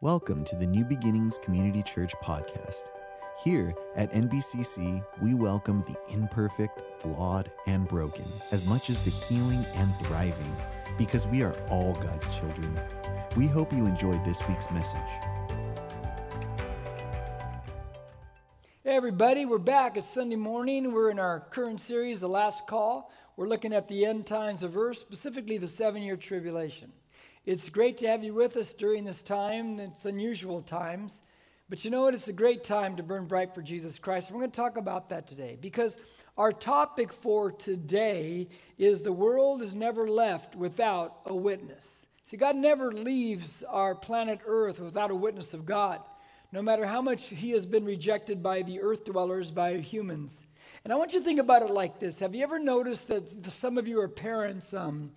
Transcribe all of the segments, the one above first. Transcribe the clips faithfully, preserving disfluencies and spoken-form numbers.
Welcome to the New Beginnings Community Church podcast. Here at N B C C, we welcome the imperfect, flawed, and broken, as much as the healing and thriving, because we are all God's children. We hope you enjoy this week's message. Hey everybody, we're back. It's Sunday morning. We're in our current series, The Last Call. We're looking at the end times of earth, specifically the seven-year tribulation. It's great to have you with us during this time. It's unusual times. But you know what? It's a great time to burn bright for Jesus Christ. We're going to talk about that today because our topic for today is the world is never left without a witness. See, God never leaves our planet Earth without a witness of God, no matter how much he has been rejected by the earth dwellers, by humans. And I want you to think about it like this. Have you ever noticed that some of you are parents, um,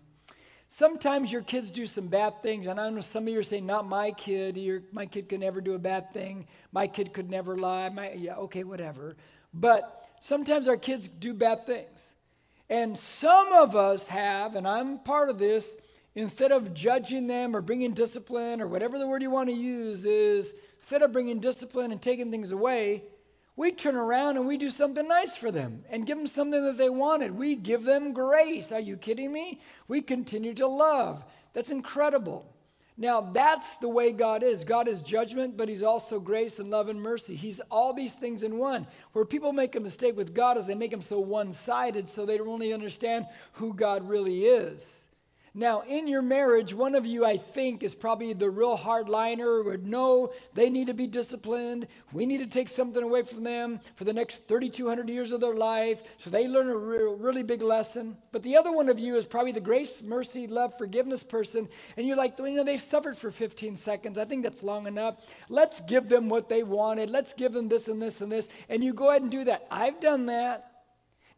sometimes your kids do some bad things, and I know some of you are saying, not my kid, your, my kid could never do a bad thing, my kid could never lie, my, yeah, okay, whatever. But sometimes our kids do bad things. And some of us have, and I'm part of this, instead of judging them or bringing discipline or whatever the word you want to use is, instead of bringing discipline and taking things away, we turn around and we do something nice for them and give them something that they wanted. We give them grace. Are you kidding me? We continue to love. That's incredible. Now, that's the way God is. God is judgment, but he's also grace and love and mercy. He's all these things in one. Where people make a mistake with God is they make him so one-sided so they don't really understand who God really is. Now, in your marriage, one of you, I think, is probably the real hardliner who would know they need to be disciplined. We need to take something away from them for the next thirty-two hundred years of their life so they learn a real, really big lesson. But the other one of you is probably the grace, mercy, love, forgiveness person. And you're like, well, you know, they've suffered for fifteen seconds. I think that's long enough. Let's give them what they wanted. Let's give them this and this and this. And you go ahead and do that. I've done that.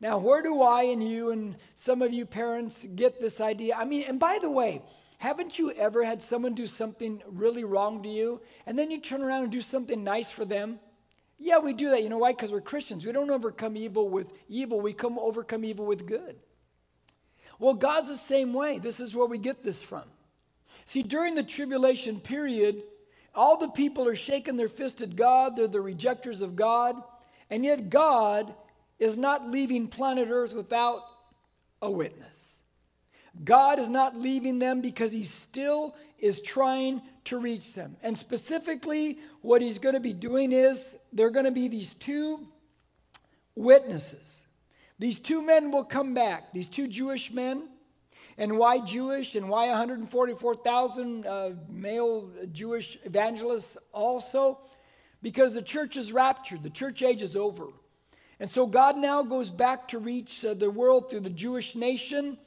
Now, where do I and you and some of you parents get this idea? I mean, and by the way, haven't you ever had someone do something really wrong to you, and then you turn around and do something nice for them? Yeah, we do that. You know why? Because we're Christians. We don't overcome evil with evil. We come overcome evil with good. Well, God's the same way. This is where we get this from. See, during the tribulation period, all the people are shaking their fist at God. They're the rejectors of God, and yet God is not leaving planet Earth without a witness. God is not leaving them because he still is trying to reach them. And specifically, what he's going to be doing is there are going to be these two witnesses. These two men will come back, these two Jewish men. And why Jewish and why one hundred forty-four thousand uh, male Jewish evangelists also? Because the church is raptured. The church age is over. And so God now goes back to reach uh, the world through the Jewish nation.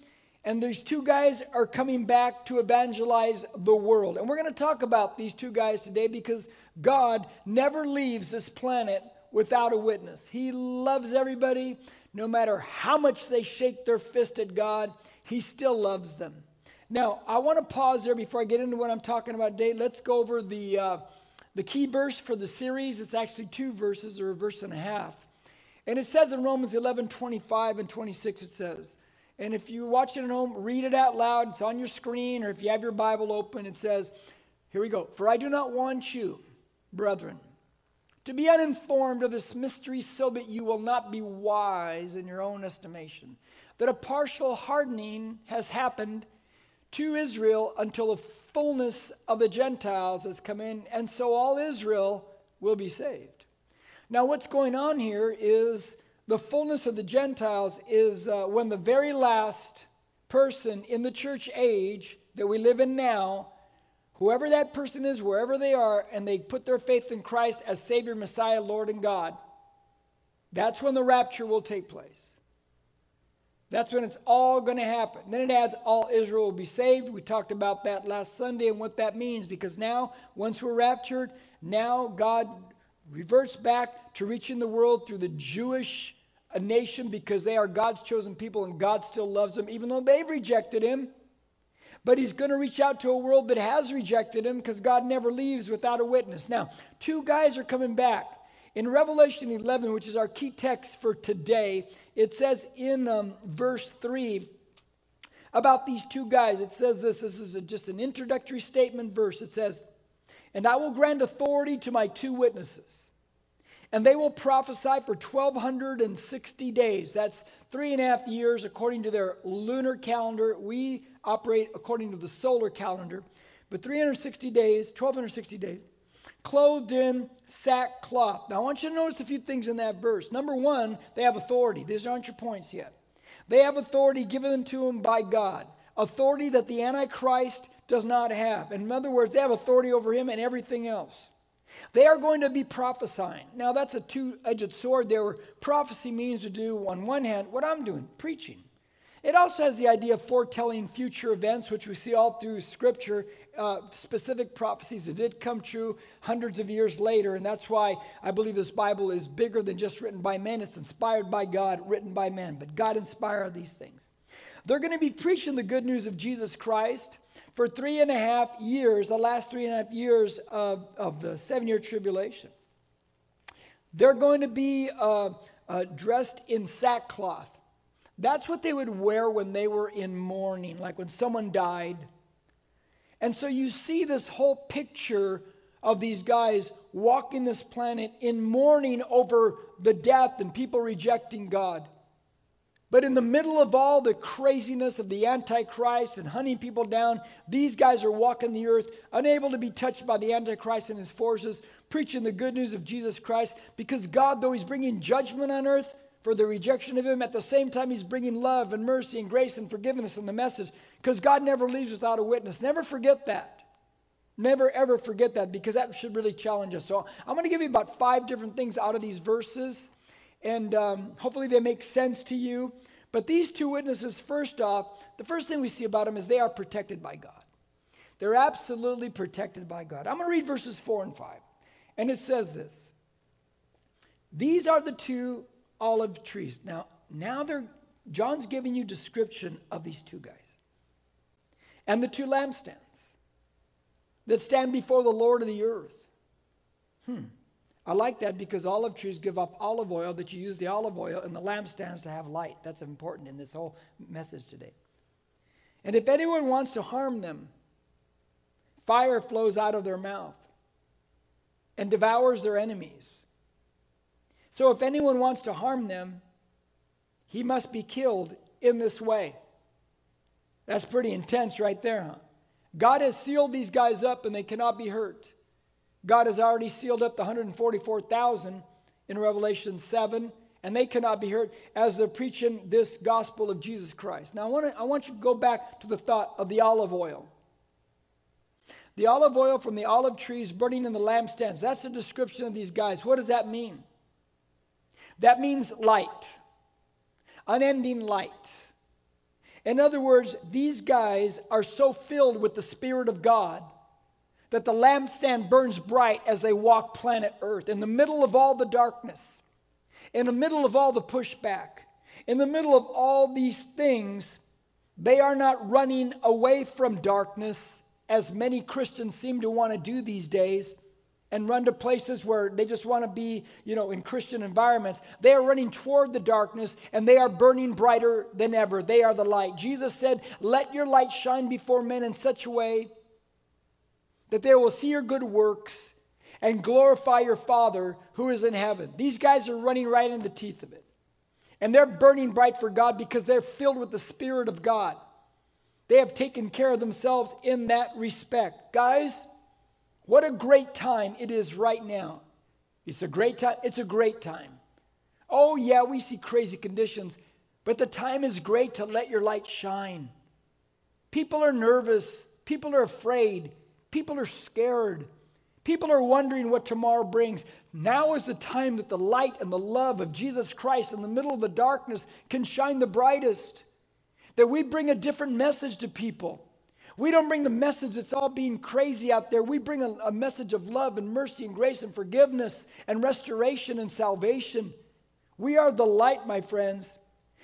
And these two guys are coming back to evangelize the world. And we're going to talk about these two guys today because God never leaves this planet without a witness. He loves everybody. No matter how much they shake their fist at God, he still loves them. Now, I want to pause there before I get into what I'm talking about today. Let's go over the, uh, the key verse for the series. It's actually two verses or a verse and a half. And it says in Romans eleven, twenty-five and twenty-six, it says, and if you're watching at home, read it out loud. It's on your screen, or if you have your Bible open, it says, here we go. For I do not want you, brethren, to be uninformed of this mystery so that you will not be wise in your own estimation, that a partial hardening has happened to Israel until the fullness of the Gentiles has come in, and so all Israel will be saved. Now, what's going on here is the fullness of the Gentiles is uh, when the very last person in the church age that we live in now, whoever that person is, wherever they are, and they put their faith in Christ as Savior, Messiah, Lord, and God, that's when the rapture will take place. That's when it's all going to happen. Then it adds, all Israel will be saved. We talked about that last Sunday and what that means, because now, once we're raptured, now God reverts back to reaching the world through the Jewish nation because they are God's chosen people and God still loves them even though they've rejected him. But he's going to reach out to a world that has rejected him because God never leaves without a witness. Now, two guys are coming back. In Revelation eleven, which is our key text for today, it says in um, verse three about these two guys. It says this. This is a, just an introductory statement verse. It says, And I will grant authority to my two witnesses, and they will prophesy for twelve sixty days. That's three and a half years according to their lunar calendar. We operate according to the solar calendar. But three hundred sixty days, twelve sixty days, clothed in sackcloth. Now I want you to notice a few things in that verse. Number one, they have authority. These aren't your points yet. They have authority given to them by God. Authority that the Antichrist does not have. In other words, they have authority over him and everything else. They are going to be prophesying. Now that's a two-edged sword there, where prophecy means to do on one hand what I'm doing, preaching. It also has the idea of foretelling future events, which we see all through Scripture, uh, specific prophecies that did come true hundreds of years later. And that's why I believe this Bible is bigger than just written by men. It's inspired by God, written by men. But God inspired these things. They're going to be preaching the good news of Jesus Christ for three and a half years, the last three and a half years of, of the seven-year tribulation. They're going to be uh, uh, dressed in sackcloth. That's what they would wear when they were in mourning, like when someone died. And so you see this whole picture of these guys walking this planet in mourning over the death and people rejecting God. But in the middle of all the craziness of the Antichrist and hunting people down, these guys are walking the earth, unable to be touched by the Antichrist and his forces, preaching the good news of Jesus Christ, because God, though he's bringing judgment on earth for the rejection of him, at the same time he's bringing love and mercy and grace and forgiveness in the message, because God never leaves without a witness. Never forget that. Never ever forget that, because that should really challenge us. So I'm going to give you about five different things out of these verses, and um, hopefully they make sense to you. But these two witnesses, first off, the first thing we see about them is they are protected by God. They're absolutely protected by God. I'm going to read verses four and five, and it says this. These are the two olive trees. Now, now they're, John's giving you description of these two guys. And the two lampstands that stand before the Lord of the earth. Hmm. I like that, because olive trees give off olive oil, that you use the olive oil and the lampstands to have light. That's important in this whole message today. And if anyone wants to harm them, fire flows out of their mouth and devours their enemies. So if anyone wants to harm them, he must be killed in this way. That's pretty intense right there, huh? God has sealed these guys up and they cannot be hurt. God has already sealed up the one hundred forty-four thousand in Revelation seven, and they cannot be hurt as they're preaching this gospel of Jesus Christ. Now, I want to, I want you to go back to the thought of the olive oil. The olive oil from the olive trees burning in the lampstands. That's the description of these guys. What does that mean? That means light, unending light. In other words, these guys are so filled with the Spirit of God that the lampstand burns bright as they walk planet Earth. In the middle of all the darkness, in the middle of all the pushback, in the middle of all these things, they are not running away from darkness, as many Christians seem to want to do these days, and run to places where they just want to be, you know, in Christian environments. They are running toward the darkness, and they are burning brighter than ever. They are the light. Jesus said, let your light shine before men in such a way that they will see your good works and glorify your Father who is in heaven. These guys are running right in the teeth of it. And they're burning bright for God because they're filled with the Spirit of God. They have taken care of themselves in that respect. Guys, what a great time it is right now. It's a great time. It's a great time. Oh, yeah, we see crazy conditions, but the time is great to let your light shine. People are nervous. People are afraid. People are scared. People are wondering what tomorrow brings. Now is the time that the light and the love of Jesus Christ in the middle of the darkness can shine the brightest. That we bring a different message to people. We don't bring the message that's all being crazy out there. We bring a, a message of love and mercy and grace and forgiveness and restoration and salvation. We are the light, my friends.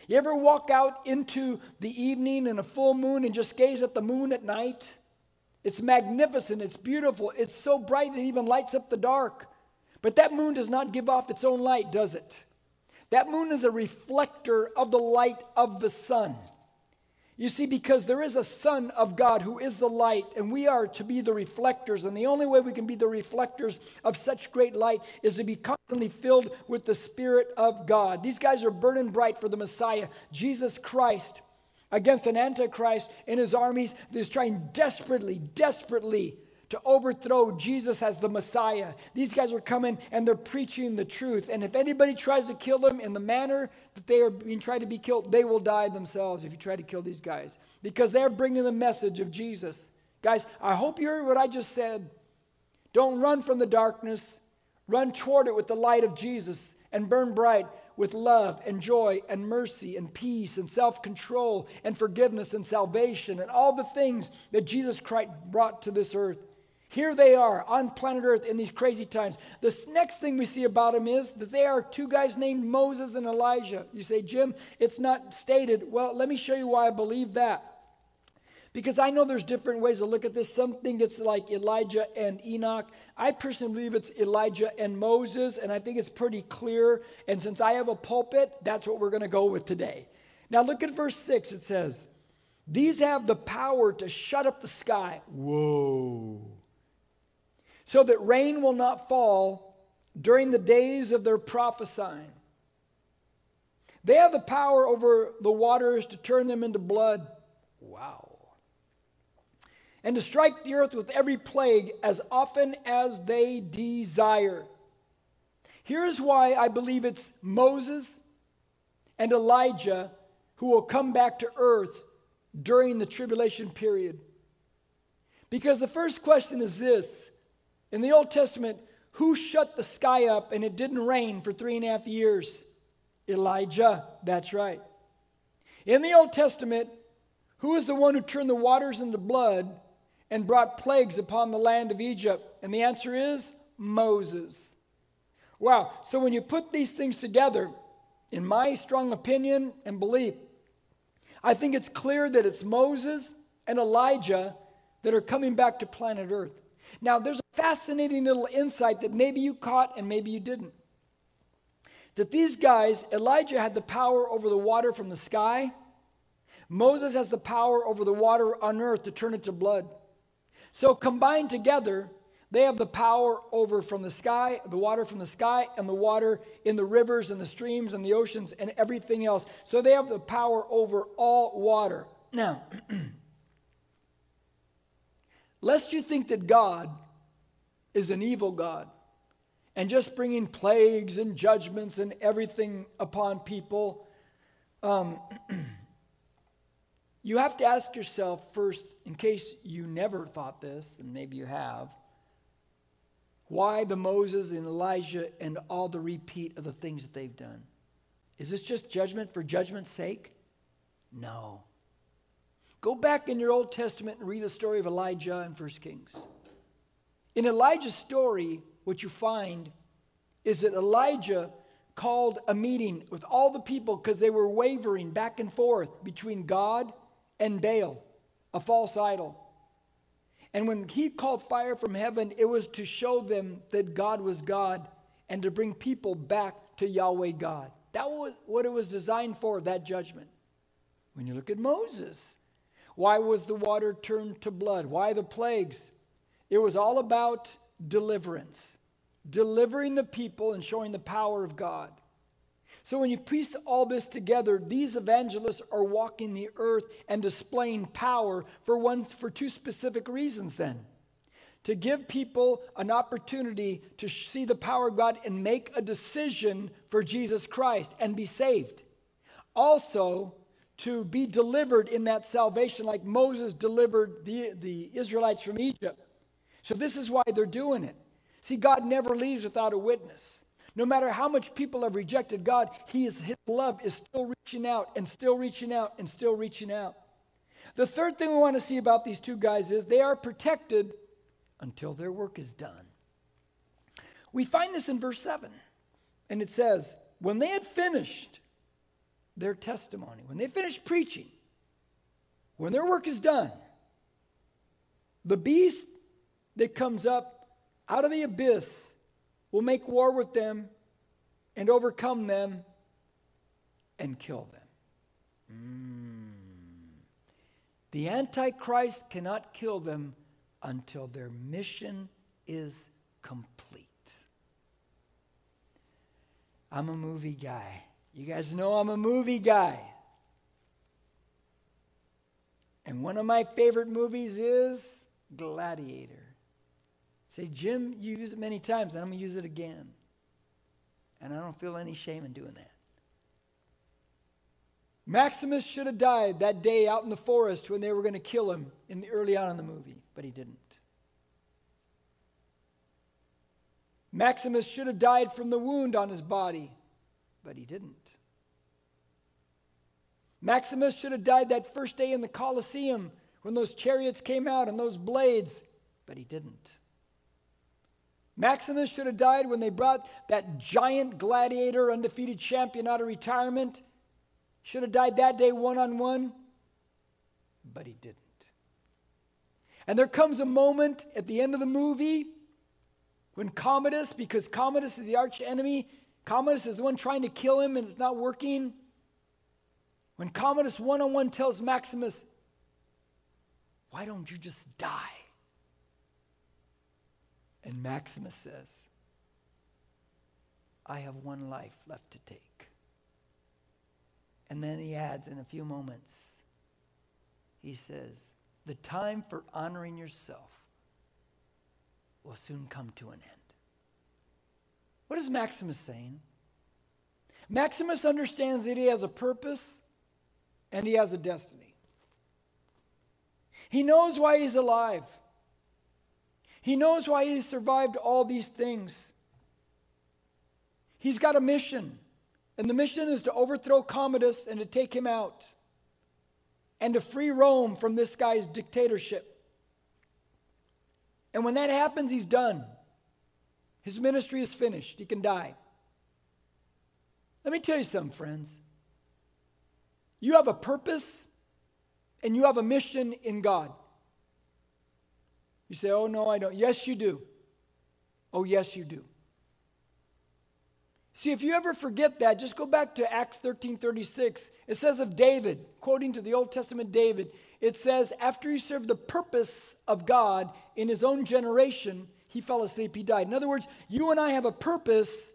You ever walk out into the evening in a full moon and just gaze at the moon at night? It's magnificent. It's beautiful. It's so bright it even lights up the dark. But that moon does not give off its own light, does it? That moon is a reflector of the light of the sun. You see, because there is a Son of God who is the light, and we are to be the reflectors. And the only way we can be the reflectors of such great light is to be constantly filled with the Spirit of God. These guys are burning bright for the Messiah, Jesus Christ, against an Antichrist and his armies that is trying desperately, desperately to overthrow Jesus as the Messiah. These guys are coming and they're preaching the truth. And if anybody tries to kill them in the manner that they are being tried to be killed, they will die themselves if you try to kill these guys, because they're bringing the message of Jesus. Guys, I hope you heard what I just said. Don't run from the darkness. Run toward it with the light of Jesus and burn bright with love and joy and mercy and peace and self-control and forgiveness and salvation and all the things that Jesus Christ brought to this earth. Here they are on planet Earth in these crazy times. This next thing we see about them is that they are two guys named Moses and Elijah. You say, Jim, it's not stated. Well, let me show you why I believe that. Because I know there's different ways to look at this. Some think it's like Elijah and Enoch. I personally believe it's Elijah and Moses, and I think it's pretty clear. And since I have a pulpit, that's what we're going to go with today. Now look at verse six. It says, these have the power to shut up the sky. Whoa. So that rain will not fall during the days of their prophesying. They have the power over the waters to turn them into blood. Wow. And to strike the earth with every plague as often as they desire. Here's why I believe it's Moses and Elijah who will come back to earth during the tribulation period. Because the first question is this. In the Old Testament, who shut the sky up and it didn't rain for three and a half years? Elijah, that's right. In the Old Testament, who is the one who turned the waters into blood and brought plagues upon the land of Egypt? And the answer is Moses. Wow, so when you put these things together, in my strong opinion and belief, I think it's clear that it's Moses and Elijah that are coming back to planet Earth. Now, there's a fascinating little insight that maybe you caught and maybe you didn't. That these guys, Elijah had the power over the water from the sky. Moses has the power over the water on earth to turn it to blood. So combined together, they have the power over from the sky, the water from the sky, and the water in the rivers and the streams and the oceans and everything else. So they have the power over all water. Now, lest you think that God is an evil God and just bringing plagues and judgments and everything upon people, um, you have to ask yourself first, in case you never thought this, and maybe you have, why the Moses and Elijah and all the repeat of the things that they've done? Is this just judgment for judgment's sake? No. Go back in your Old Testament and read the story of Elijah in First Kings. In Elijah's story, what you find is that Elijah called a meeting with all the people because they were wavering back and forth between God and Baal, a false idol. And when he called fire from heaven, it was to show them that God was God and to bring people back to Yahweh God. That was what it was designed for, that judgment. When you look at Moses, why was the water turned to blood? Why the plagues? It was all about deliverance, delivering the people and showing the power of God. So when you piece all this together, these evangelists are walking the earth and displaying power for one, for two specific reasons then. To give people an opportunity to see the power of God and make a decision for Jesus Christ and be saved. Also, to be delivered in that salvation like Moses delivered the, the Israelites from Egypt. So this is why they're doing it. See, God never leaves without a witness. No matter how much people have rejected God, He is, His love is still reaching out and still reaching out and still reaching out. The third thing we want to see about these two guys is they are protected until their work is done. We find this in verse seven. And it says, when they had finished their testimony, when they finish preaching, when their work is done, the beast that comes up out of the abyss will make war with them and overcome them and kill them. Mm. The Antichrist cannot kill them until their mission is complete. I'm a movie guy. You guys know I'm a movie guy. And one of my favorite movies is Gladiator. Say, Jim, you use it many times, and I'm going to use it again. And I don't feel any shame in doing that. Maximus should have died that day out in the forest when they were going to kill him in the, early on in the movie, but he didn't. Maximus should have died from the wound on his body, but he didn't. Maximus should have died that first day in the Colosseum when those chariots came out and those blades, but he didn't. Maximus should have died when they brought that giant gladiator, undefeated champion out of retirement. Should have died that day one-on-one, but he didn't. And there comes a moment at the end of the movie when Commodus, because Commodus is the arch enemy, Commodus is the one trying to kill him and it's not working. When Commodus one-on-one tells Maximus, why don't you just die? And Maximus says, I have one life left to take. And then he adds in a few moments, he says, the time for honoring yourself will soon come to an end. What is Maximus saying? Maximus understands that he has a purpose and he has a destiny. He knows why he's alive. He knows why he survived all these things. He's got a mission, and the mission is to overthrow Commodus and to take him out and to free Rome from this guy's dictatorship. And when that happens, he's done. His ministry is finished. He can die. Let me tell you something, friends. You have a purpose and you have a mission in God. You say, oh, no, I don't. Yes, you do. Oh, yes, you do. See, if you ever forget that, just go back to Acts thirteen thirty-six. It says of David, quoting to the Old Testament David, it says, after he served the purpose of God in his own generation, he fell asleep, he died. In other words, you and I have a purpose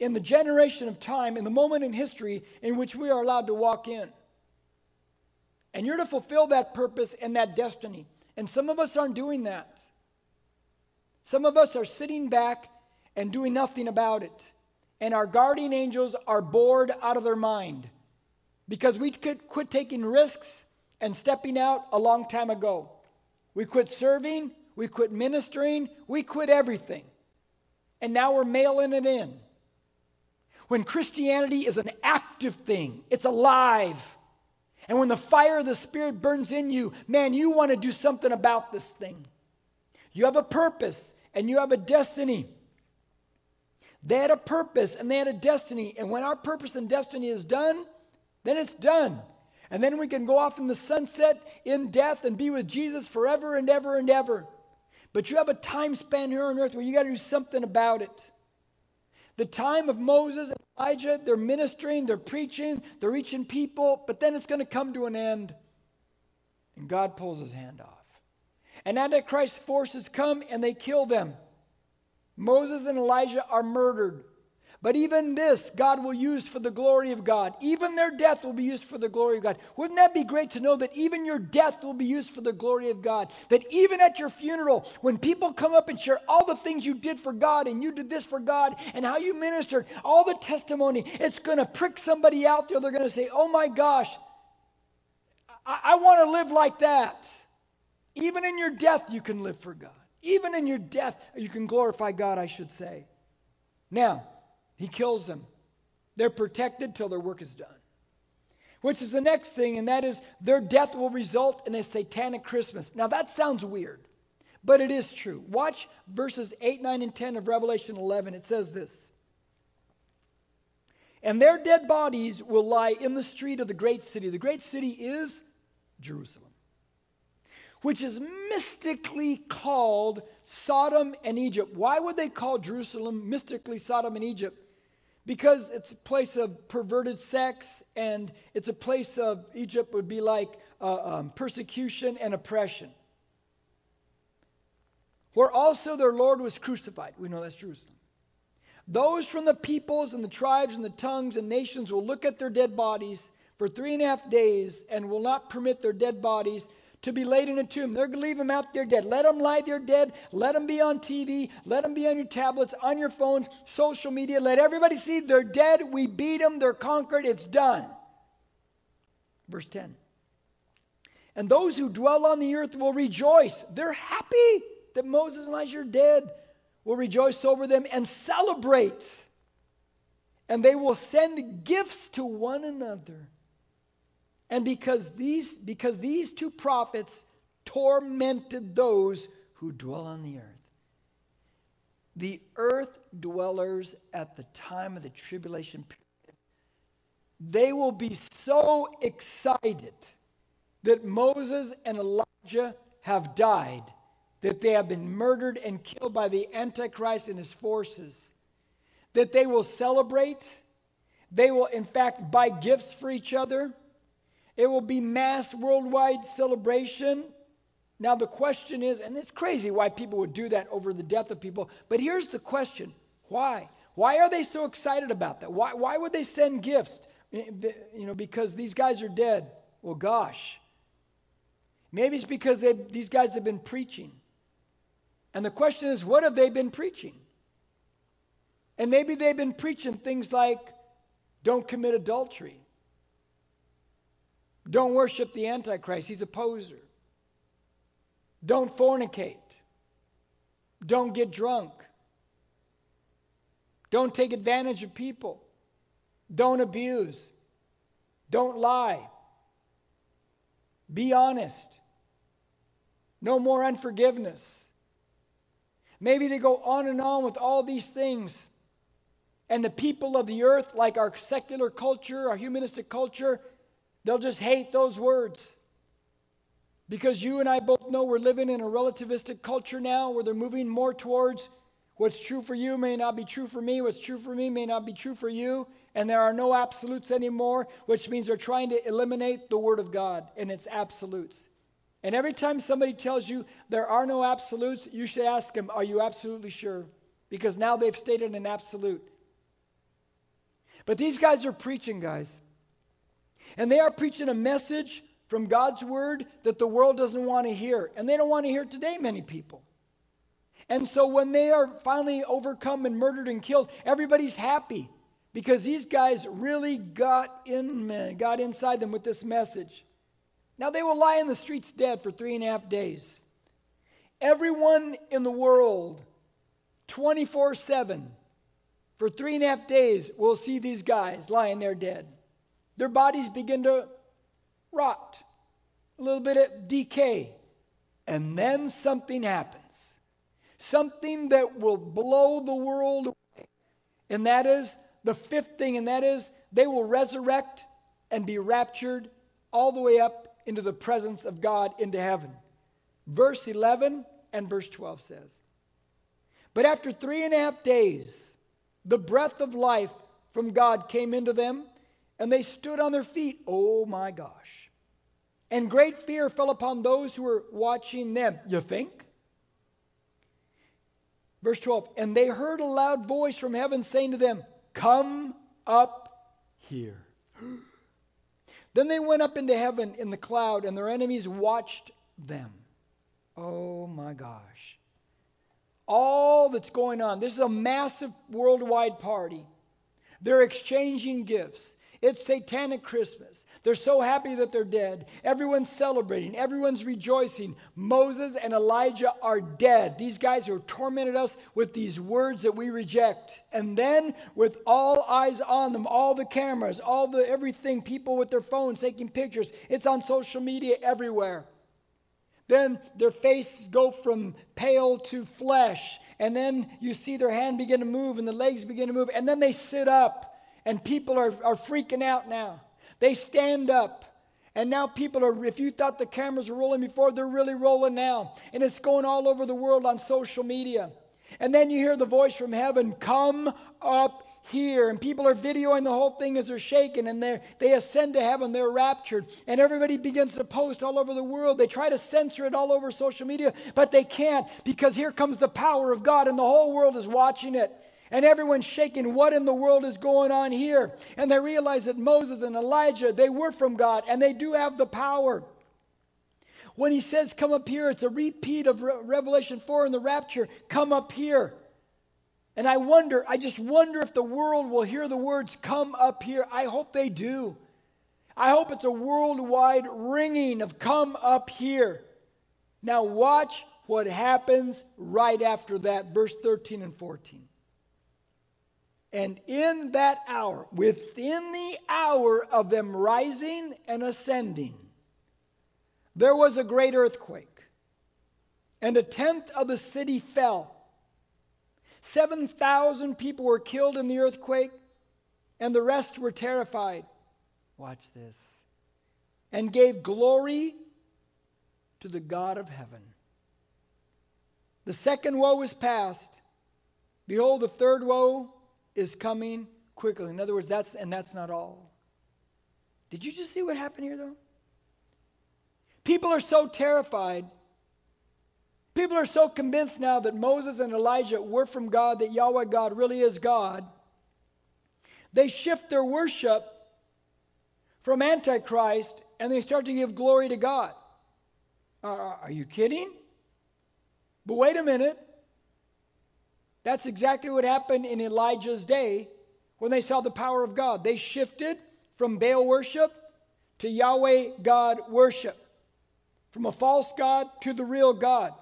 in the generation of time, in the moment in history in which we are allowed to walk in. And you're to fulfill that purpose and that destiny. And some of us aren't doing that. Some of us are sitting back and doing nothing about it. And our guardian angels are bored out of their mind because we could quit taking risks and stepping out a long time ago. We quit serving, we quit ministering, we quit everything. And now we're mailing it in. When Christianity is an active thing, it's alive. And when the fire of the Spirit burns in you, man, you want to do something about this thing. You have a purpose and you have a destiny. They had a purpose and they had a destiny. And when our purpose and destiny is done, then it's done. And then we can go off in the sunset, in death, and be with Jesus forever and ever and ever. But you have a time span here on earth where you got to do something about it. The time of Moses and Elijah, they're ministering, they're preaching, they're reaching people, but then it's going to come to an end. And God pulls his hand off. And Antichrist's forces come and they kill them. Moses and Elijah are murdered. But even this God will use for the glory of God. Even their death will be used for the glory of God. Wouldn't that be great to know that even your death will be used for the glory of God? That even at your funeral, when people come up and share all the things you did for God and you did this for God and how you ministered, all the testimony, it's going to prick somebody out there. They're going to say, oh my gosh, I, I want to live like that. Even in your death, you can live for God. Even in your death, you can glorify God, I should say. Now, he kills them. They're protected till their work is done. Which is the next thing, and that is their death will result in a satanic Christmas. Now, that sounds weird, but it is true. Watch verses eight, nine, and ten of Revelation eleven. It says this. And their dead bodies will lie in the street of the great city. The great city is Jerusalem, which is mystically called Sodom and Egypt. Why would they call Jerusalem mystically Sodom and Egypt? because it's a place of perverted sex, and it's a place of, Egypt would be like uh, um, persecution and oppression. Where also their Lord was crucified. We know that's Jerusalem. Those from the peoples and the tribes and the tongues and nations will look at their dead bodies for three and a half days and will not permit their dead bodies to be laid in a tomb. They're going to leave them out there dead. Let them lie there dead. Let them be on T V. Let them be on your tablets, on your phones, social media. Let everybody see they're dead. We beat them. They're conquered. It's done. Verse ten. And those who dwell on the earth will rejoice. They're happy that Moses and Elijah are dead. Will rejoice over them and celebrate. And they will send gifts to one another. And because these, because these two prophets tormented those who dwell on the earth. The earth dwellers at the time of the tribulation period, they will be so excited that Moses and Elijah have died, that they have been murdered and killed by the Antichrist and his forces, that they will celebrate. They will, in fact, buy gifts for each other. It will be mass worldwide celebration. Now the question is, and it's crazy why people would do that over the death of people, but here's the question. Why? Why are they so excited about that? Why, why would they send gifts? You know, because these guys are dead. Well, gosh. Maybe it's because they, these guys have been preaching. And the question is, what have they been preaching? And maybe they've been preaching things like, don't commit adultery. Don't worship the Antichrist. He's a poser. Don't fornicate. Don't get drunk. Don't take advantage of people. Don't abuse. Don't lie. Be honest. No more unforgiveness. Maybe they go on and on with all these things. And the people of the earth, like our secular culture, our humanistic culture, they'll just hate those words. Because you and I both know we're living in a relativistic culture now where they're moving more towards what's true for you may not be true for me, what's true for me may not be true for you, and there are no absolutes anymore, which means they're trying to eliminate the Word of God and its absolutes. And every time somebody tells you there are no absolutes, you should ask them, are you absolutely sure? Because now they've stated an absolute. But these guys are preaching, guys. And they are preaching a message from God's Word that the world doesn't want to hear. And they don't want to hear today, many people. And so when they are finally overcome and murdered and killed, everybody's happy. Because these guys really got in, got inside them with this message. Now they will lie in the streets dead for three and a half days. Everyone in the world, twenty-four seven, for three and a half days, will see these guys lying there dead. Their bodies begin to rot, a little bit of decay. And then something happens. Something that will blow the world away. And that is the fifth thing, and that is they will resurrect and be raptured all the way up into the presence of God into heaven. Verse eleven and verse twelve says, but after three and a half days, the breath of life from God came into them, and they stood on their feet. Oh my gosh. And great fear fell upon those who were watching them. You think? Verse twelve, and they heard a loud voice from heaven saying to them, come up here. Then they went up into heaven in the cloud, and their enemies watched them. Oh my gosh. All that's going on. This is a massive worldwide party. They're exchanging gifts. It's satanic Christmas. They're so happy that they're dead. Everyone's celebrating. Everyone's rejoicing. Moses and Elijah are dead. These guys who tormented us with these words that we reject. And then with all eyes on them, all the cameras, all the everything, people with their phones taking pictures. It's on social media everywhere. Then their faces go from pale to flesh. And then you see their hand begin to move and the legs begin to move. And then they sit up. And people are, are freaking out now. They stand up. And now people are, if you thought the cameras were rolling before, they're really rolling now. And it's going all over the world on social media. And then you hear the voice from heaven, come up here, and people are videoing the whole thing as they're shaken, and they they ascend to heaven, they're raptured, and everybody begins to post all over the world. They try to censor it all over social media, but they can't, because here comes the power of God, and the whole world is watching it. And everyone's shaking, what in the world is going on here? And they realize that Moses and Elijah, they were from God, and they do have the power. When he says, come up here, it's a repeat of Revelation four in the rapture, come up here. And I wonder, I just wonder if the world will hear the words, come up here. I hope they do. I hope it's a worldwide ringing of come up here. Now watch what happens right after that, verse thirteen and fourteen. And in that hour, within the hour of them rising and ascending, there was a great earthquake, and a tenth of the city fell. seven thousand people were killed in the earthquake, and the rest were terrified. Watch this. And gave glory to the God of heaven. The second woe is past. Behold, the third woe is coming quickly. In other words, that's and that's not all. Did you just see what happened here, though? People are so terrified. People are so convinced now that Moses and Elijah were from God, that Yahweh God really is God. They shift their worship from Antichrist, and they start to give glory to God. Are, are you kidding? But wait a minute. That's exactly what happened in Elijah's day when they saw the power of God. They shifted from Baal worship to Yahweh God worship. From a false God to the real God.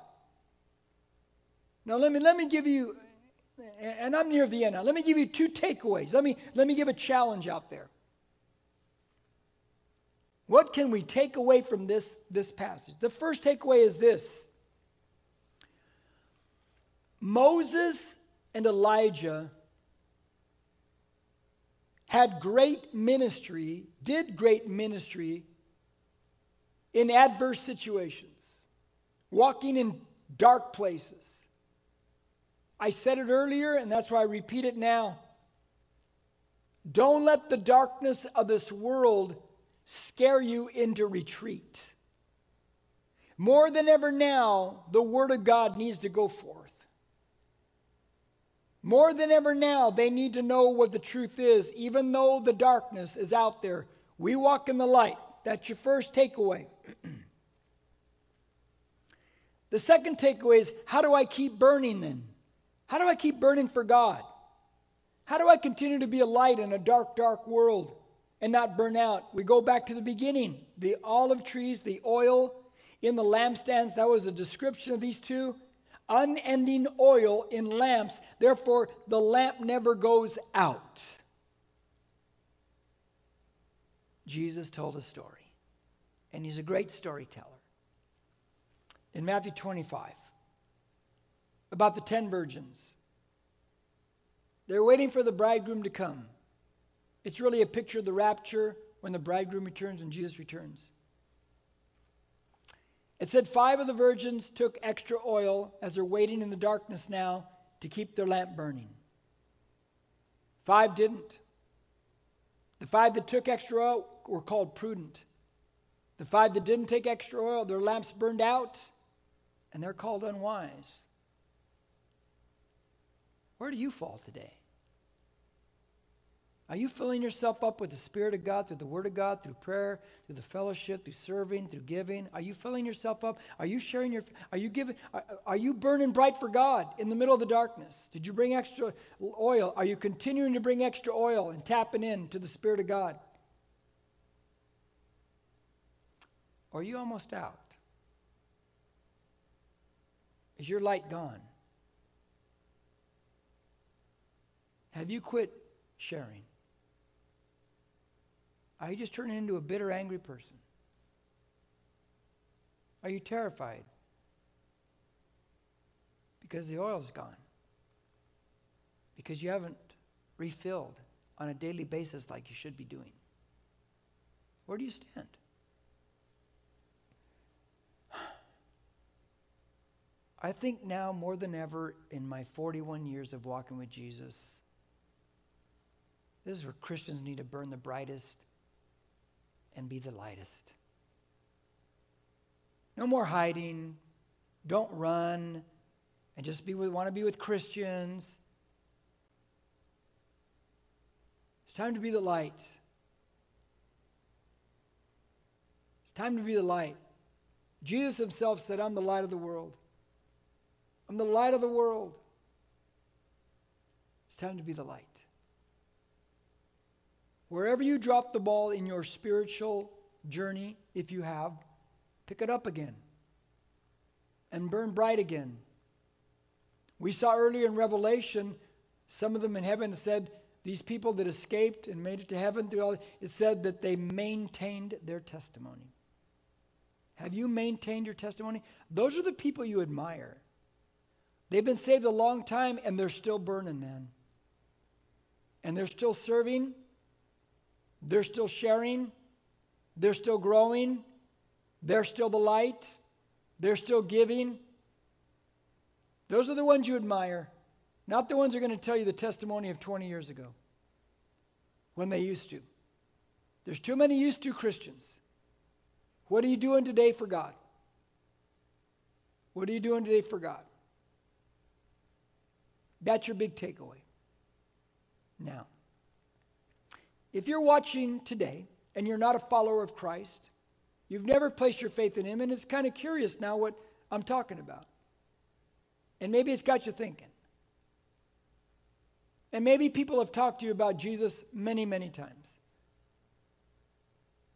Now let me let me give you, and I'm near the end now, let me give you two takeaways. Let me let me give a challenge out there. What can we take away from this, this passage? The first takeaway is this. Moses and Elijah had great ministry, did great ministry in adverse situations, walking in dark places. I said it earlier, and that's why I repeat it now. Don't let the darkness of this world scare you into retreat. More than ever now, the Word of God needs to go forth. More than ever now, they need to know what the truth is, even though the darkness is out there. We walk in the light. That's your first takeaway. The second takeaway is, how do I keep burning then? How do I keep burning for God? How do I continue to be a light in a dark, dark world and not burn out? We go back to the beginning. The olive trees, the oil in the lampstands, that was a description of these two. Unending oil in lamps. Therefore, the lamp never goes out. Jesus told a story, and he's a great storyteller. In Matthew twenty-five, about the ten virgins. They're waiting for the bridegroom to come. It's really a picture of the rapture when the bridegroom returns, when Jesus returns. It said five of the virgins took extra oil as they're waiting in the darkness now to keep their lamp burning. Five didn't. The five that took extra oil were called prudent. The five that didn't take extra oil, their lamps burned out, and they're called unwise. Where do you fall today? Are you filling yourself up with the Spirit of God, through the Word of God, through prayer, through the fellowship, through serving, through giving? Are you filling yourself up? Are you sharing your, are you giving, are, are you burning bright for God in the middle of the darkness? Did you bring extra oil? Are you continuing to bring extra oil and tapping in to the Spirit of God? Or are you almost out? Is your light gone? Have you quit sharing? Are you just turning into a bitter, angry person? Are you terrified? Because the oil's gone. Because you haven't refilled on a daily basis like you should be doing. Where do you stand? I think now more than ever in my forty-one years of walking with Jesus, This is where Christians need to burn the brightest and be the lightest. No more hiding. Don't run and just be. We want to be with Christians. It's time to be the light. It's time to be the light. Jesus himself said, I'm the light of the world. I'm the light of the world. It's time to be the light. Wherever you drop the ball in your spiritual journey, if you have, pick it up again and burn bright again. We saw earlier in Revelation, some of them in heaven said, these people that escaped and made it to heaven, through all, it said that they maintained their testimony. Have you maintained your testimony? Those are the people you admire. They've been saved a long time, and they're still burning, man. And they're still serving. They're still sharing. They're still growing. They're still the light. They're still giving. Those are the ones you admire, not the ones who are going to tell you the testimony of twenty years ago when they used to. There's too many used to Christians. What are you doing today for God? What are you doing today for God? That's your big takeaway. Now, if you're watching today and you're not a follower of Christ, you've never placed your faith in him, and it's kind of curious now what I'm talking about. And maybe it's got you thinking. And maybe people have talked to you about Jesus many, many times.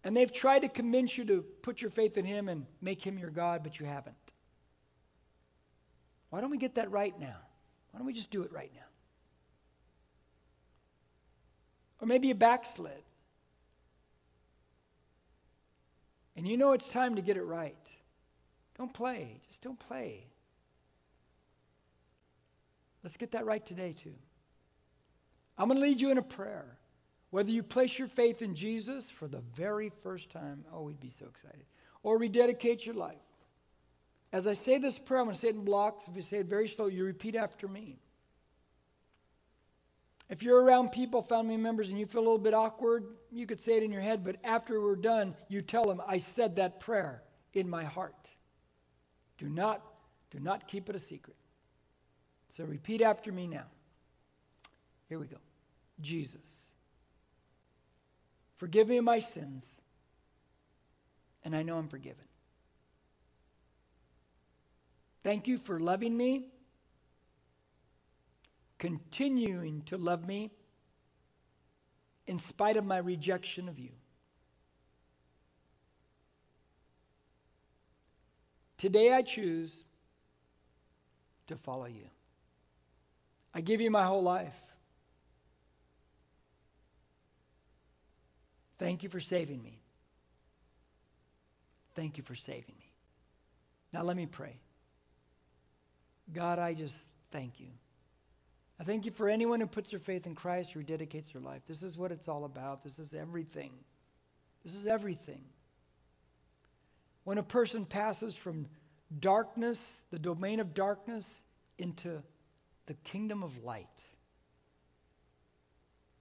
And they've tried to convince you to put your faith in him and make him your God, but you haven't. Why don't we get that right now? Why don't we just do it right now? Or maybe you backslid. And you know it's time to get it right. Don't play. Just don't play. Let's get that right today, too. I'm going to lead you in a prayer. Whether you place your faith in Jesus for the very first time, oh, we'd be so excited, or rededicate your life. As I say this prayer, I'm going to say it in blocks. If you say it very slow, you repeat after me. If you're around people, family members, and you feel a little bit awkward, you could say it in your head, but after we're done, you tell them, I said that prayer in my heart. Do not, do not keep it a secret. So repeat after me now. Here we go. Jesus, forgive me my sins, and I know I'm forgiven. Thank you for loving me, continuing to love me in spite of my rejection of you. Today I choose to follow you. I give you my whole life. Thank you for saving me. Thank you for saving me. Now let me pray. God, I just thank you. I thank you for anyone who puts their faith in Christ, who rededicates their life. This is what it's all about. This is everything. This is everything. When a person passes from darkness, the domain of darkness, into the kingdom of light.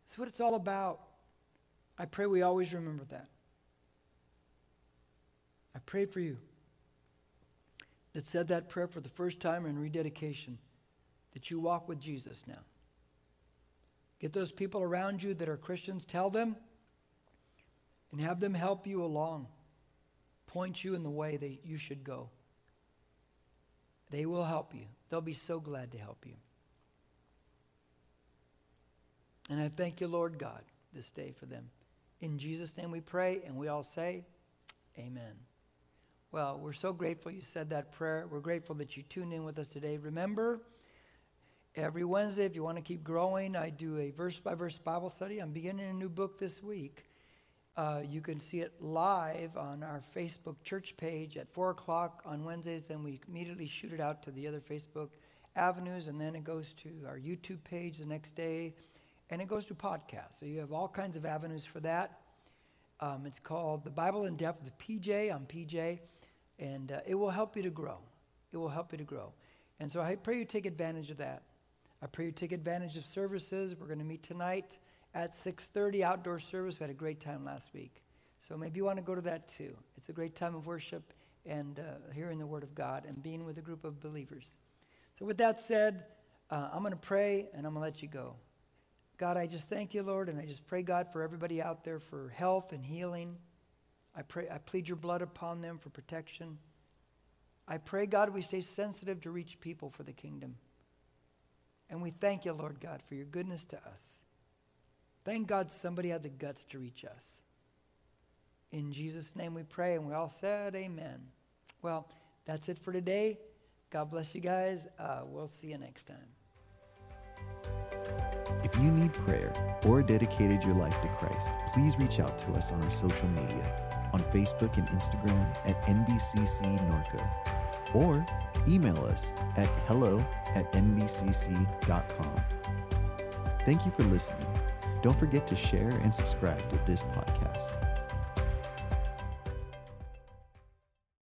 That's what it's all about. I pray we always remember that. I pray for you that said that prayer for the first time in rededication, that you walk with Jesus now. Get those people around you that are Christians, tell them, and have them help you along, point you in the way that you should go. They will help you. They'll be so glad to help you. And I thank you, Lord God, this day for them. In Jesus' name we pray, and we all say, amen. Well, we're so grateful you said that prayer. We're grateful that you tuned in with us today. Remember, every Wednesday, if you want to keep growing, I do a verse-by-verse Bible study. I'm beginning a new book this week. Uh, you can see it live on our Facebook church page at four o'clock on Wednesdays. Then we immediately shoot it out to the other Facebook avenues, and then it goes to our YouTube page the next day, and it goes to podcasts. So you have all kinds of avenues for that. Um, it's called The Bible in Depth with P J. I'm P J. And uh, it will help you to grow. It will help you to grow. And so I pray you take advantage of that. I pray you take advantage of services. We're going to meet tonight at six thirty, outdoor service. We had a great time last week. So maybe you want to go to that too. It's a great time of worship and uh, hearing the word of God and being with a group of believers. So with that said, uh, I'm going to pray and I'm going to let you go. God, I just thank you, Lord, and I just pray, God, for everybody out there for health and healing. I pray, I plead your blood upon them for protection. I pray, God, we stay sensitive to reach people for the kingdom. And we thank you, Lord God, for your goodness to us. Thank God somebody had the guts to reach us. In Jesus' name we pray, and we all said amen. Well, that's it for today. God bless you guys. Uh, we'll see you next time. If you need prayer or dedicated your life to Christ, please reach out to us on our social media, on Facebook and Instagram at N B C C Norco, or email us at hello at N B C C dot com. Thank you for listening. Don't forget to share and subscribe to this podcast.